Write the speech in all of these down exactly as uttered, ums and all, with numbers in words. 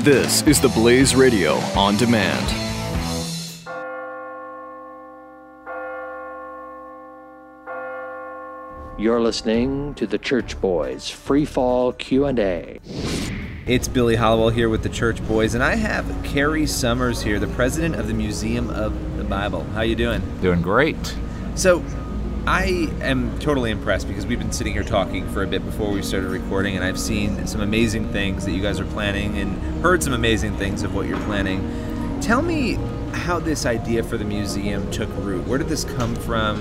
This is the Blaze Radio On Demand. You're listening to The Church Boys Freefall Q and A. It's Billy Hallowell here with The Church Boys, and I have Cary Summers here, the president of the Museum of the Bible. How you doing? Doing great. So, I am totally impressed because we've been sitting here talking for a bit before we started recording, and I've seen some amazing things that you guys are planning and heard some amazing things of what you're planning. Tell me how this idea for the museum took root. Where did this come from?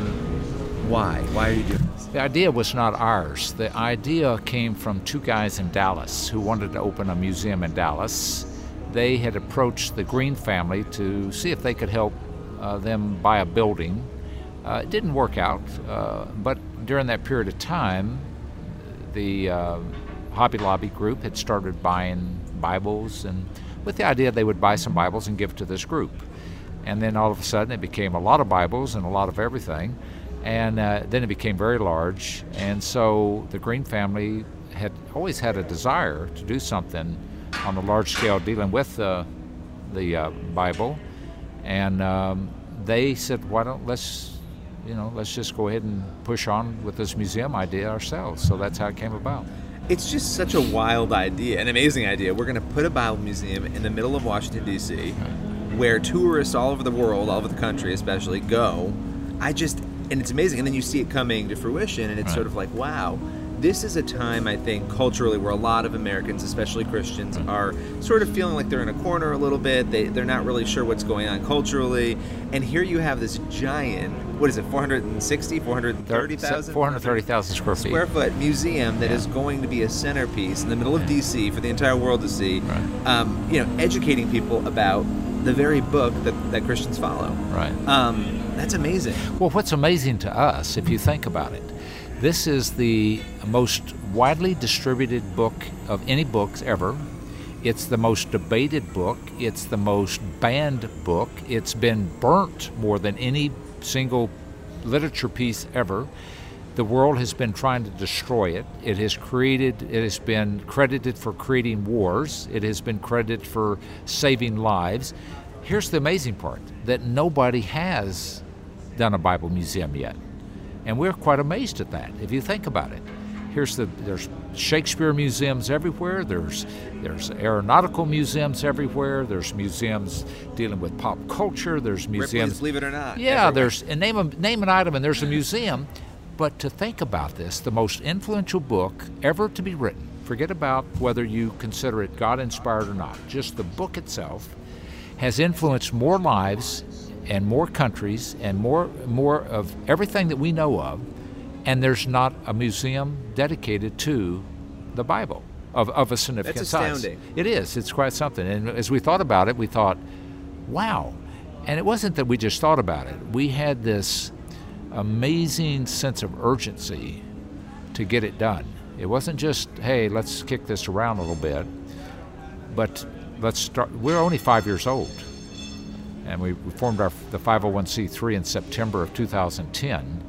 Why? Why are you doing this? The idea was not ours. The idea came from two guys in Dallas who wanted to open a museum in Dallas. They had approached the Green family to see if they could help uh, them buy a building. Uh, it didn't work out, uh, but during that period of time, the uh, Hobby Lobby group had started buying Bibles, and with the idea they would buy some Bibles and give to this group. And then all of a sudden it became a lot of Bibles and a lot of everything, and uh, then it became very large. And so the Green family had always had a desire to do something on a large scale dealing with uh, the uh, Bible, and um, they said, why don't let's you know, let's just go ahead and push on with this museum idea ourselves. So that's how it came about. It's just such a wild idea, an amazing idea. We're going to put a Bible museum in the middle of Washington, D C, where tourists all over the world, all over the country especially, go. I just, and it's amazing. And then you see it coming to fruition, and it's right. Sort of like, wow. This is a time, I think, culturally where a lot of Americans, especially Christians, are sort of feeling like they're in a corner a little bit. They, they're not really sure what's going on culturally. And here you have this giant, what is it, four hundred sixty, four hundred thirty thousand? four hundred thirty thousand square feet. Square foot museum that yeah. is going to be a centerpiece in the middle of D C for the entire world to see, right. um, you know, educating people about the very book that, that Christians follow. Right. Um, that's amazing. Well, what's amazing to us, if you think about it, this is the most widely distributed book of any books ever. It's the most debated book. It's the most banned book. It's been burnt more than any single literature piece ever. The world has been trying to destroy it. It has created, it has been credited for creating wars. It has been credited for saving lives. Here's the amazing part, that nobody has done a Bible museum yet. And we're quite amazed at that, if you think about it. Here's the, there's Shakespeare museums everywhere, there's there's aeronautical museums everywhere, there's museums dealing with pop culture, there's museums- Ripley's Leave It or Not. Yeah, everywhere. There's, and name, a, name an item and there's a museum. But to think about this, the most influential book ever to be written, forget about whether you consider it God-inspired or not, just the book itself has influenced more lives and more countries and more more of everything that we know of, and there's not a museum dedicated to the Bible of, of a significant size. That's astounding. It is, it's quite something. And as we thought about it, we thought, wow. And it wasn't that we just thought about it. We had this amazing sense of urgency to get it done. It wasn't just, hey, let's kick this around a little bit, but let's start, we're only five years old. And we formed our the five oh one c three in September of two thousand ten,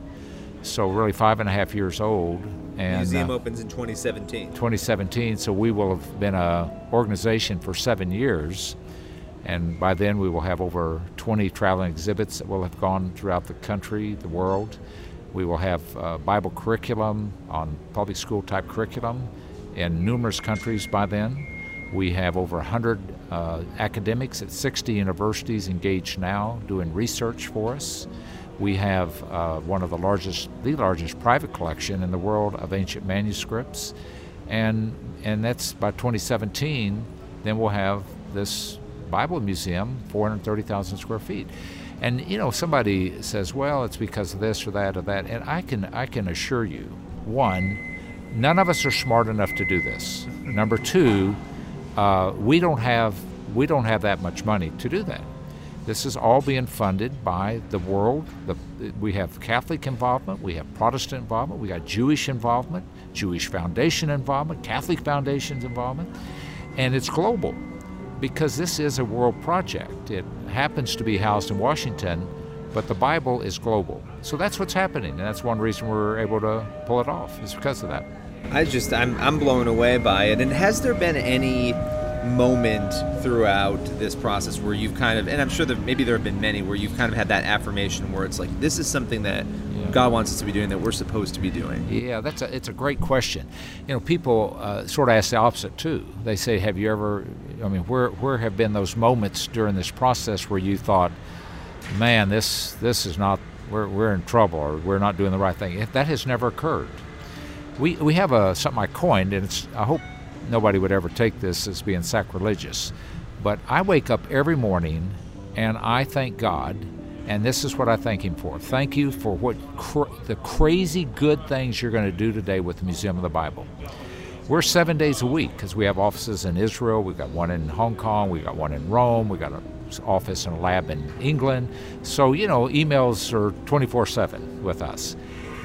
so really five and a half years old. And museum uh, opens in twenty seventeen. twenty seventeen, so we will have been an organization for seven years, and by then we will have over twenty traveling exhibits that will have gone throughout the country, the world. We will have uh, Bible curriculum on public school type curriculum in numerous countries by then. We have over one hundred uh, academics at sixty universities engaged now doing research for us. We have uh, one of the largest, the largest private collection in the world of ancient manuscripts. And and that's by twenty seventeen, then we'll have this Bible museum, four hundred thirty thousand square feet. And you know, somebody says, well, it's because of this or that or that. And I can I can assure you, one, none of us are smart enough to do this. Number two, Uh, we don't have we don't have that much money to do that. This is all being funded by the world. The, we have Catholic involvement, we have Protestant involvement, we got Jewish involvement, Jewish Foundation involvement, Catholic Foundation's involvement, and it's global because this is a world project. It happens to be housed in Washington, but the Bible is global. So that's what's happening, and that's one reason we're able to pull it off, is because of that. I just, I'm I'm blown away by it. And has there been any moment throughout this process where you've kind of, and I'm sure that maybe there have been many where you've kind of had that affirmation where it's like, this is something that yeah. God wants us to be doing, that we're supposed to be doing? Yeah, that's a, it's a great question. You know, people uh, sort of ask the opposite too. They say, have you ever, I mean, where, where have been those moments during this process where you thought, man, this, this is not, we're, we're in trouble, or we're not doing the right thing? That has never occurred. We, we have a, something I coined, and it's, I hope nobody would ever take this as being sacrilegious, but I wake up every morning and I thank God, and this is what I thank Him for. Thank you for what cr- the crazy good things you're going to do today with the Museum of the Bible. We're seven days a week because we have offices in Israel, we've got one in Hong Kong, we've got one in Rome, we've got an office and a lab in England. So, you know, emails are twenty-four seven with us.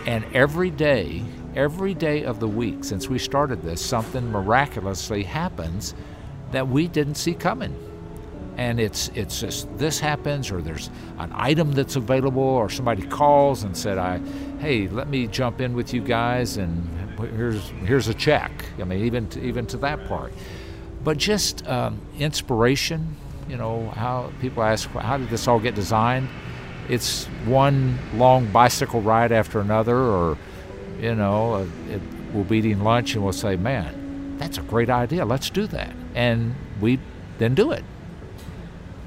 And every day, every day of the week since we started this, something miraculously happens that we didn't see coming. And it's it's just this happens, or there's an item that's available, or somebody calls and said, "I, hey, let me jump in with you guys, and here's here's a check." I mean, even to, even to that part. But just um, inspiration, you know, how people ask, "How did this all get designed?" It's one long bicycle ride after another, or you know, it, we'll be eating lunch and we'll say, man, that's a great idea. Let's do that. And we then do it.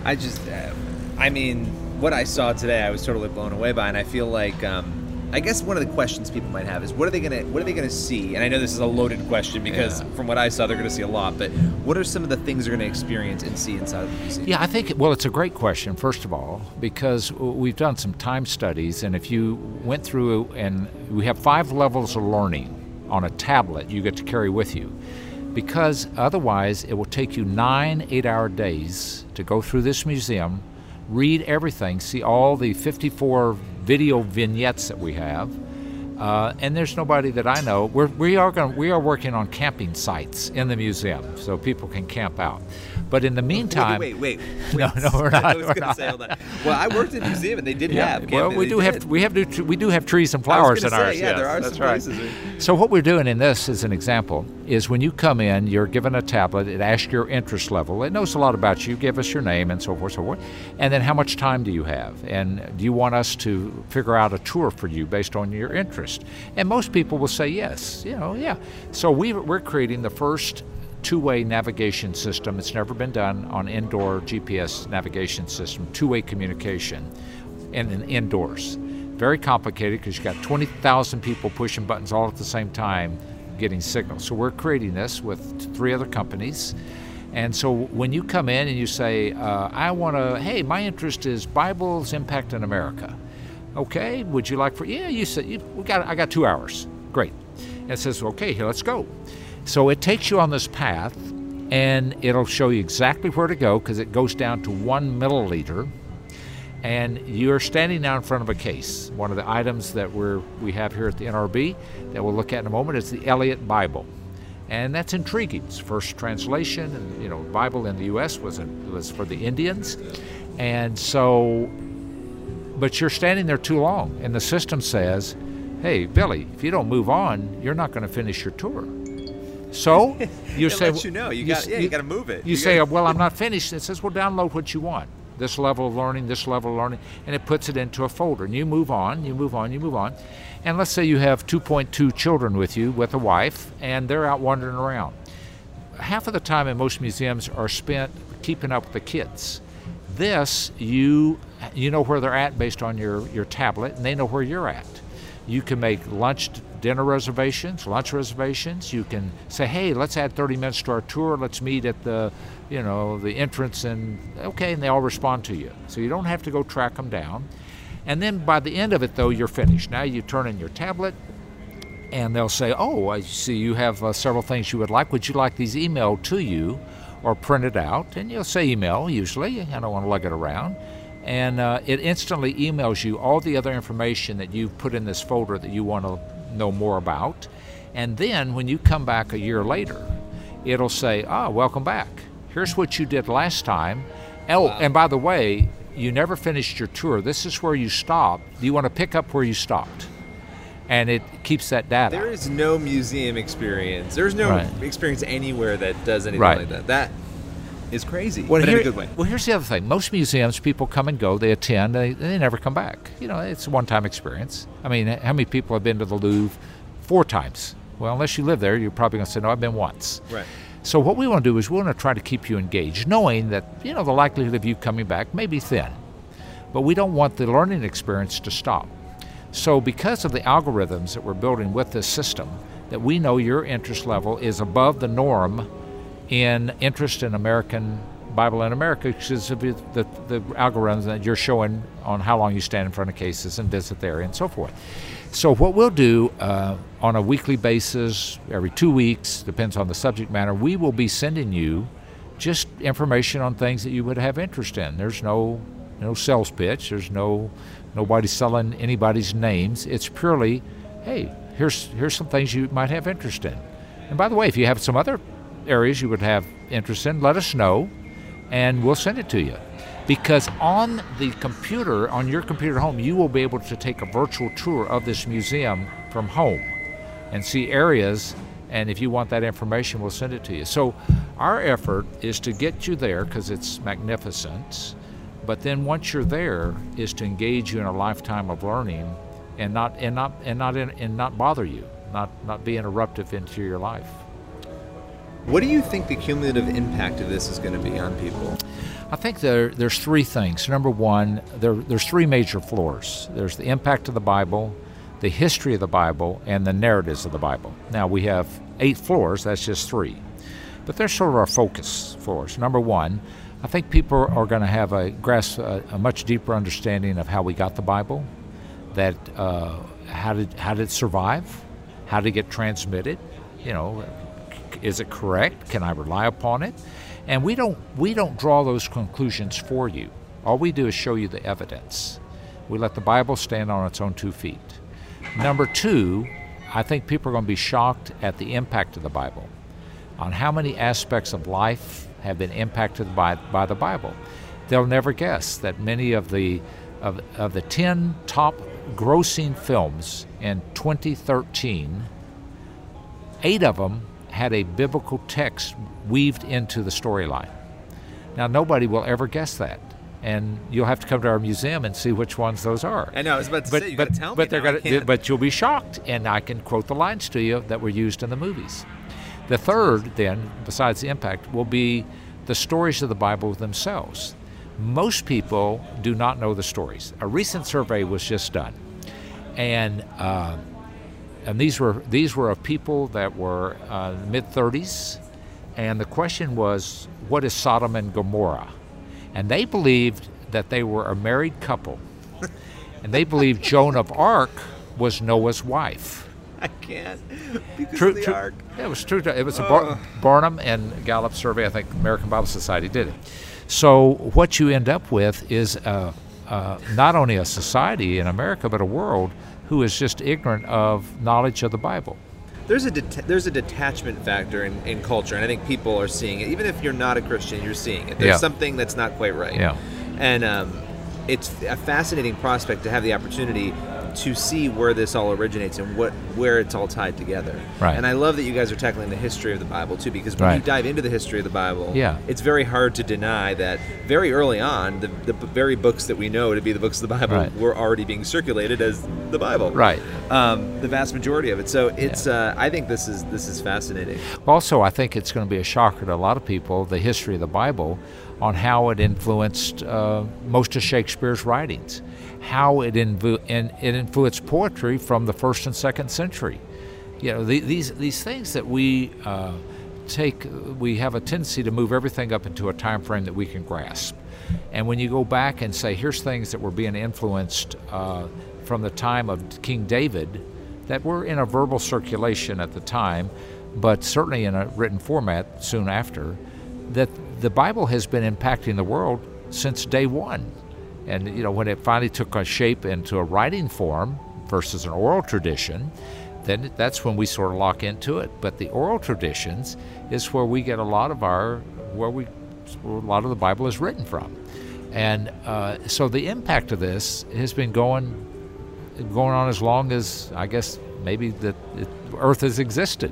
I just, uh, I mean, what I saw today, I was totally blown away by. And I feel like, um, I guess one of the questions people might have is, what are they going to, what are they going to see? And I know this is a loaded question because yeah. from what I saw, they're going to see a lot. But what are some of the things they're going to experience and see inside of the museum? Yeah, I think, well, it's a great question, first of all, because we've done some time studies. And if you went through and we have five levels of learning on a tablet you get to carry with you, because otherwise it will take you nine eight-hour days to go through this museum, read everything, see all the fifty-four video vignettes that we have, uh, and there's nobody that I know. We're, we are going we are working on camping sites in the museum so people can camp out. But in the meantime, wait, wait, wait. wait. no, no, we're not. I was going to say all that. Well, I worked in a museum and they did yeah. have. Well, we do have, did. we have we do we do have trees and flowers in ours. Yeah, yes, there are that's some right. places. So what we're doing in this, as an example, is when you come in, you're given a tablet. It asks your interest level. It knows a lot about you. Give us your name and so forth, so forth. And then how much time do you have? And do you want us to figure out a tour for you based on your interest? And most people will say yes. You know, yeah. So we we're creating the first two-way navigation system. It's never been done on indoor G P S navigation system, two-way communication, and then indoors. Very complicated because you've got twenty thousand people pushing buttons all at the same time getting signals. So we're creating this with three other companies. And so when you come in and you say, uh, I want to, hey, my interest is Bible's impact in America. Okay, would you like for, yeah, you said, you, we got, I got two hours. Great. And it says, okay, here, let's go. So it takes you on this path, and it'll show you exactly where to go because it goes down to one milliliter, and you're standing now in front of a case. One of the items that we're, we have here at the N R B that we'll look at in a moment is the Elliott Bible, and that's intriguing. It's first translation, and you know, Bible in the U S was a, was for the Indians, and so, but you're standing there too long, and the system says, hey, Billy, if you don't move on, you're not going to finish your tour. So you say, you know, you, you got yeah, you, you got to move it. You, you say, gotta, well, I'm not finished. It says, well, download what you want. This level of learning, this level of learning, and it puts it into a folder. And you move on, you move on, you move on. And let's say you have two point two children with you, with a wife, and they're out wandering around. Half of the time in most museums are spent keeping up with the kids. This, you you know where they're at based on your, your tablet, and they know where you're at. You can make lunch, dinner reservations, lunch reservations. You can say, hey, let's add thirty minutes to our tour. Let's meet at the, you know, the entrance, and okay, and they all respond to you. So you don't have to go track them down. And then by the end of it, though, you're finished. Now you turn in your tablet, and they'll say, oh, I see you have uh, several things you would like. Would you like these emailed to you or printed out? And you'll say email, usually. I don't want to lug it around. And uh, it instantly emails you all the other information that you've put in this folder that you want to know more about. And then when you come back a year later, it'll say, ah, welcome back. Here's what you did last time. Oh, wow. And by the way, you never finished your tour. This is where you stopped. You want to pick up where you stopped. And it keeps that data. There is no museum experience. There's no right. experience anywhere that does anything right. like that. That is crazy, well, but here, in a good way. Well, here's the other thing. Most museums, people come and go, they attend, they, they never come back. You know, it's a one-time experience. I mean, how many people have been to the Louvre four times? Well, unless you live there, you're probably going to say, no, I've been once. Right. So what we want to do is we want to try to keep you engaged, knowing that, you know, the likelihood of you coming back may be thin. But we don't want the learning experience to stop. So because of the algorithms that we're building with this system, that we know your interest level is above the norm in interest in American Bible in America, because of the, the, the algorithms that you're showing on how long you stand in front of cases and visit there and so forth. So what we'll do uh, on a weekly basis, every two weeks, depends on the subject matter, we will be sending you just information on things that you would have interest in. There's no no sales pitch. There's no nobody selling anybody's names. It's purely, hey, here's here's some things you might have interest in. And by the way, if you have some other areas you would have interest in, let us know, and we'll send it to you. Because on the computer, on your computer at home, you will be able to take a virtual tour of this museum from home and see areas. And if you want that information, we'll send it to you. So our effort is to get you there because it's magnificent. But then once you're there, is to engage you in a lifetime of learning, and not and not and not in, and not bother you, not not be interruptive into your life. What do you think the cumulative impact of this is going to be on people? I think there there's three things. Number one, there there's three major floors. There's the impact of the Bible, the history of the Bible, and the narratives of the Bible. Now we have eight floors. That's just three, but they're sort of our focus floors. Number one, I think people are going to have a grasp, a, a much deeper understanding of how we got the Bible, that uh, how did how did it survive, how did it get transmitted, you know. Is it correct? Can I rely upon it? And we don't we don't draw those conclusions for you. All we do is show you the evidence. We let the Bible stand on its own two feet. Number two, I think people are going to be shocked at the impact of the Bible, on how many aspects of life have been impacted by by the Bible. They'll never guess that many of the of, of the ten top grossing films in twenty thirteen, eight of them had a biblical text weaved into the storyline. Now, nobody will ever guess that, and you'll have to come to our museum and see which ones those are. I know, I was about to but, say, you but, gotta tell but me now, gonna, But you'll be shocked, and I can quote the lines to you that were used in the movies. The third, then, besides the impact, will be the stories of the Bible themselves. Most people do not know the stories. A recent survey was just done, and uh, And these were these were of people that were uh, mid-thirties, and the question was, what is Sodom and Gomorrah? And they believed that they were a married couple, and they believed Joan of Arc was Noah's wife. I can't. Because true, of the true, Ark. It was true. It was oh. a Bar- Barnum and Gallup survey. I think American Bible Society did it. So what you end up with is uh, uh, not only a society in America, but a world who is just ignorant of knowledge of the Bible. There's a det- there's a detachment factor in, in culture, and I think people are seeing it. Even if you're not a Christian, you're seeing it. There's yeah. something that's not quite right. Yeah. And um, it's a fascinating prospect to have the opportunity to see where this all originates and what where it's all tied together. Right. And I love that you guys are tackling the history of the Bible, too, because when right. you dive into the history of the Bible, yeah. it's very hard to deny that very early on, the, the very books that we know to be the books of the Bible right. were already being circulated as the Bible. Right. Um, the vast majority of it. So it's. Yeah. Uh, I think this is this is fascinating. Also, I think it's going to be a shocker to a lot of people, the history of the Bible, on how it influenced uh, most of Shakespeare's writings, how it, invu- and it influenced poetry from the first and second century. You know, the, these these things that we uh, take, we have a tendency to move everything up into a time frame that we can grasp. And when you go back and say, here's things that were being influenced uh, from the time of King David, that were in a verbal circulation at the time, but certainly in a written format soon after, that the Bible has been impacting the world since day one. And, you know, when it finally took a shape into a writing form versus an oral tradition, then that's when we sort of lock into it. But the oral traditions is where we get a lot of our, where we, where a lot of the Bible is written from. And uh, so the impact of this has been going, going on as long as, I guess, maybe the, the Earth has existed.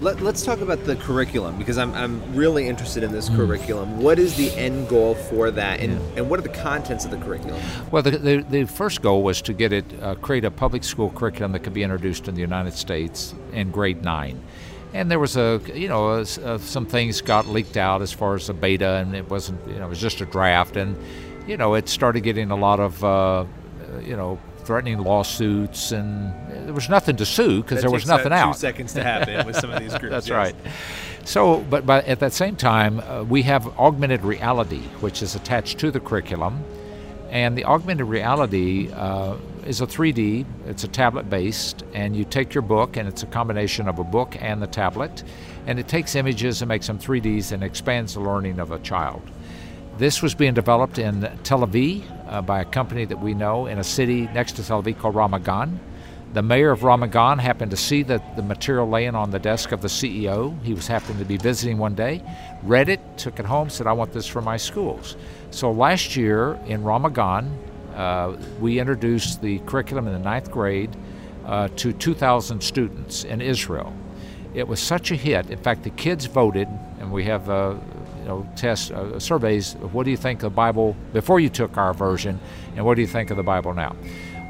Let, let's talk about the curriculum, because I'm I'm really interested in this mm. curriculum. What is the end goal for that, and, yeah. and what are the contents of the curriculum? Well, the the, the first goal was to get it uh, create a public school curriculum that could be introduced in the United States in grade nine. And there was a, you know, a, a, some things got leaked out as far as the beta, and it wasn't, you know, it was just a draft. And, you know, it started getting a lot of, uh, you know, threatening lawsuits, and there was nothing to sue because there was nothing out. That takes two seconds to happen with some of these groups. That's yes. right. So, but by, at that same time, uh, we have augmented reality, which is attached to the curriculum. And the augmented reality uh, is a three D, it's a tablet-based, and you take your book, and it's a combination of a book and the tablet, and it takes images and makes them three Ds and expands the learning of a child. This was being developed in Tel Aviv uh, by a company that we know in a city next to Tel Aviv called Ramagan. The mayor of Ramagan happened to see the, the material laying on the desk of the C E O. He was happening to be visiting one day, read it, took it home, said, I want this for my schools. So last year in Ramagan, uh, we introduced the curriculum in the ninth grade uh, to two thousand students in Israel. It was such a hit. In fact, the kids voted, and we have uh, you know, test uh, surveys of what do you think of the Bible before you took our version, and what do you think of the Bible now?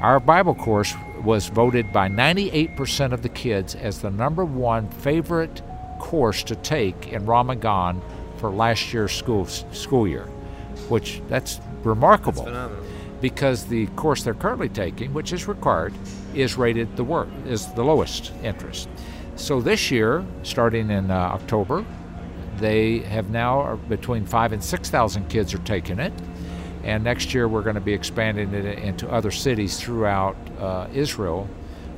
Our Bible course was voted by ninety-eight percent of the kids as the number one favorite course to take in Ramagan for last year's school school year. Which that's remarkable, that's phenomenal, because the course they're currently taking, which is required, is rated the worst, is the lowest interest. So this year, starting in uh, October, they have now are between five and six thousand kids are taking it, and next year we're going to be expanding it into other cities throughout uh, Israel.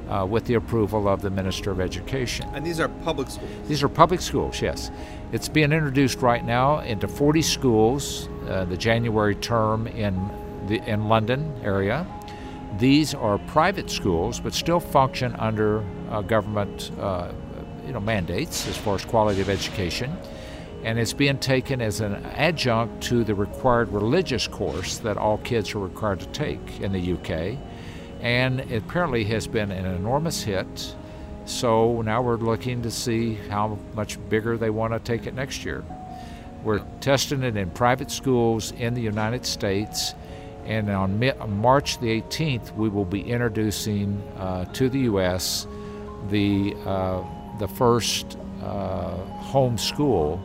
Uh, with the approval of the Minister of Education. And these are public schools? These are public schools, yes. It's being introduced right now into forty schools, uh, the January term in the in London area. These are private schools, but still function under uh, government uh, you know, mandates as far as quality of education. And it's being taken as an adjunct to the required religious course that all kids are required to take in the U K. And it apparently has been an enormous hit, so now we're looking to see how much bigger they want to take it next year. We're testing it in private schools in the United States, and on March the eighteenth, we will be introducing uh, to the U S the, uh, the first uh, home school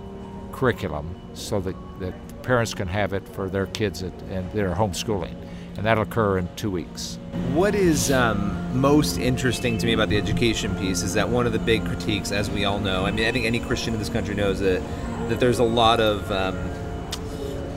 curriculum so that, that parents can have it for their kids at, and their homeschooling. And that'll occur in two weeks. What is um, most interesting to me about the education piece is that one of the big critiques, as we all know, I mean, I think any Christian in this country knows that, that there's a lot of, um,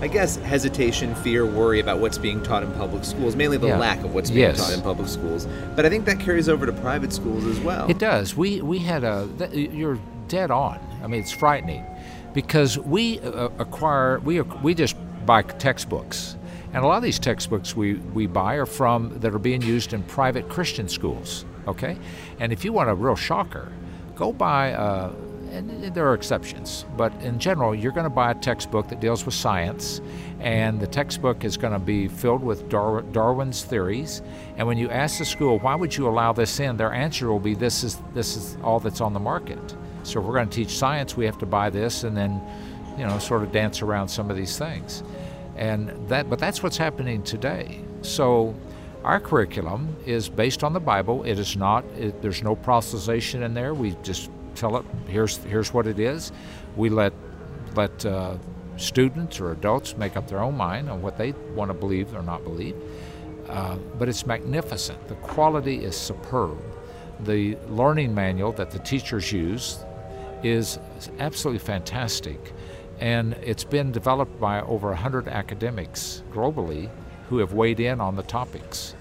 I guess, hesitation, fear, worry about what's being taught in public schools, mainly the yeah. lack of what's being yes. taught in public schools. But I think that carries over to private schools as well. It does. We we had a, th- you're dead on. I mean, it's frightening because we uh, acquire, we we just buy textbooks. And a lot of these textbooks we, we buy are from, that are being used in private Christian schools, okay? And if you want a real shocker, go buy, uh, and there are exceptions, but in general, you're gonna buy a textbook that deals with science, and the textbook is gonna be filled with Dar- Darwin's theories, and when you ask the school, why would you allow this in? Their answer will be, this is this is all that's on the market. So if we're gonna teach science, we have to buy this, and then, you know, sort of dance around some of these things. And that, but that's what's happening today. So our curriculum is based on the Bible. It is not, it, there's no proselytization in there. We just tell it, here's here's what it is. We let, let uh, students or adults make up their own mind on what they want to believe or not believe. Uh, but it's magnificent. The quality is superb. The learning manual that the teachers use is absolutely fantastic. And it's been developed by over one hundred academics globally who have weighed in on the topics.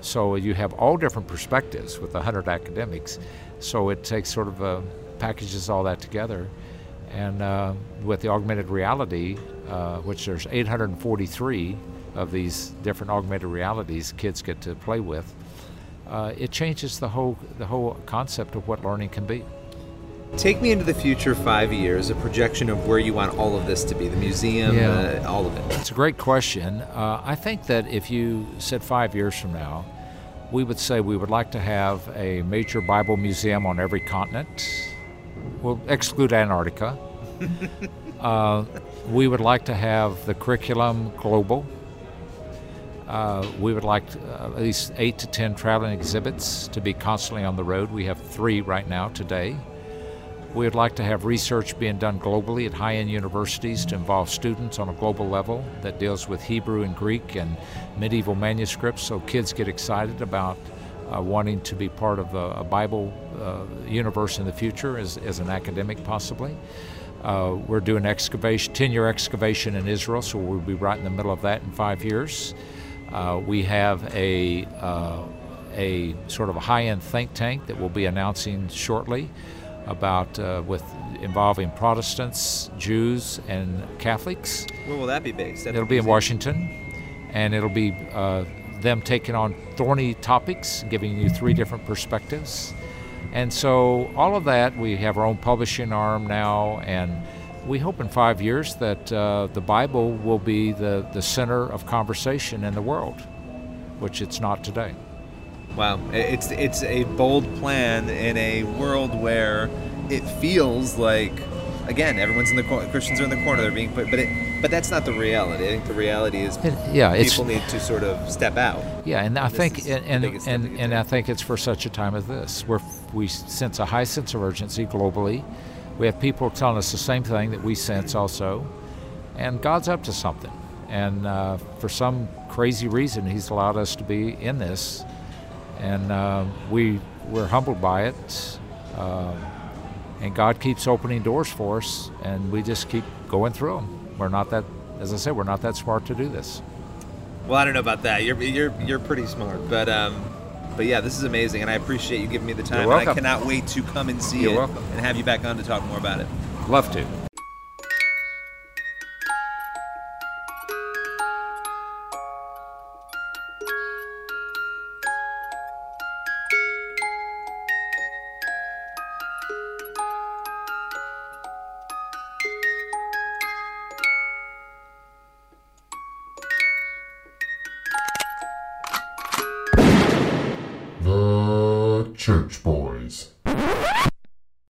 So you have all different perspectives with one hundred academics. So it takes sort of uh, packages all that together. And uh, with the augmented reality, uh, which there's eight hundred forty-three of these different augmented realities kids get to play with, uh, it changes the whole the whole concept of what learning can be. Take me into the future five years, a projection of where you want all of this to be, the museum, yeah. uh, all of it. That's a great question. Uh, I think that if you said five years from now, we would say we would like to have a major Bible museum on every continent. we'll exclude Antarctica. uh, we would like to have the curriculum global. Uh, we would like to, uh, at least eight to ten traveling exhibits to be constantly on the road. We have three right now today. We would like to have research being done globally at high-end universities to involve students on a global level that deals with Hebrew and Greek and medieval manuscripts, so kids get excited about uh, wanting to be part of a, a Bible uh, universe in the future as, as an academic, possibly. Uh, we're doing excavation, ten-year excavation in Israel, so we'll be right in the middle of that in five years. Uh, we have a, uh, a sort of a high-end think tank that we'll be announcing shortly about uh, with involving Protestants, Jews, and Catholics. Where will that be based? That'll it'll be in Washington, and it'll be uh, them taking on thorny topics, giving you three different perspectives. And so all of that, we have our own publishing arm now, and we hope in five years that uh, the Bible will be the, the center of conversation in the world, which it's not today. Wow, it's it's a bold plan in a world where it feels like, again, everyone's in the cor- Christians are in the corner. They're being put, but it, but that's not the reality. I think the reality is, it, yeah, people need to sort of step out. Yeah, and I think and and and, and I think it's for such a time as this, where we sense a high sense of urgency globally. We have people telling us the same thing that we sense also, and God's up to something. And uh, for some crazy reason, He's allowed us to be in this. And uh, we, we're humbled by it, uh, and God keeps opening doors for us, and we just keep going through them. We're not that, as I said, we're not that smart to do this. Well, I don't know about that. You're you're you're pretty smart, but um, but yeah, this is amazing, and I appreciate you giving me the time. You're welcome. And I cannot wait to come and see You're it welcome. And have you back on to talk more about it. Love to. Church Boys.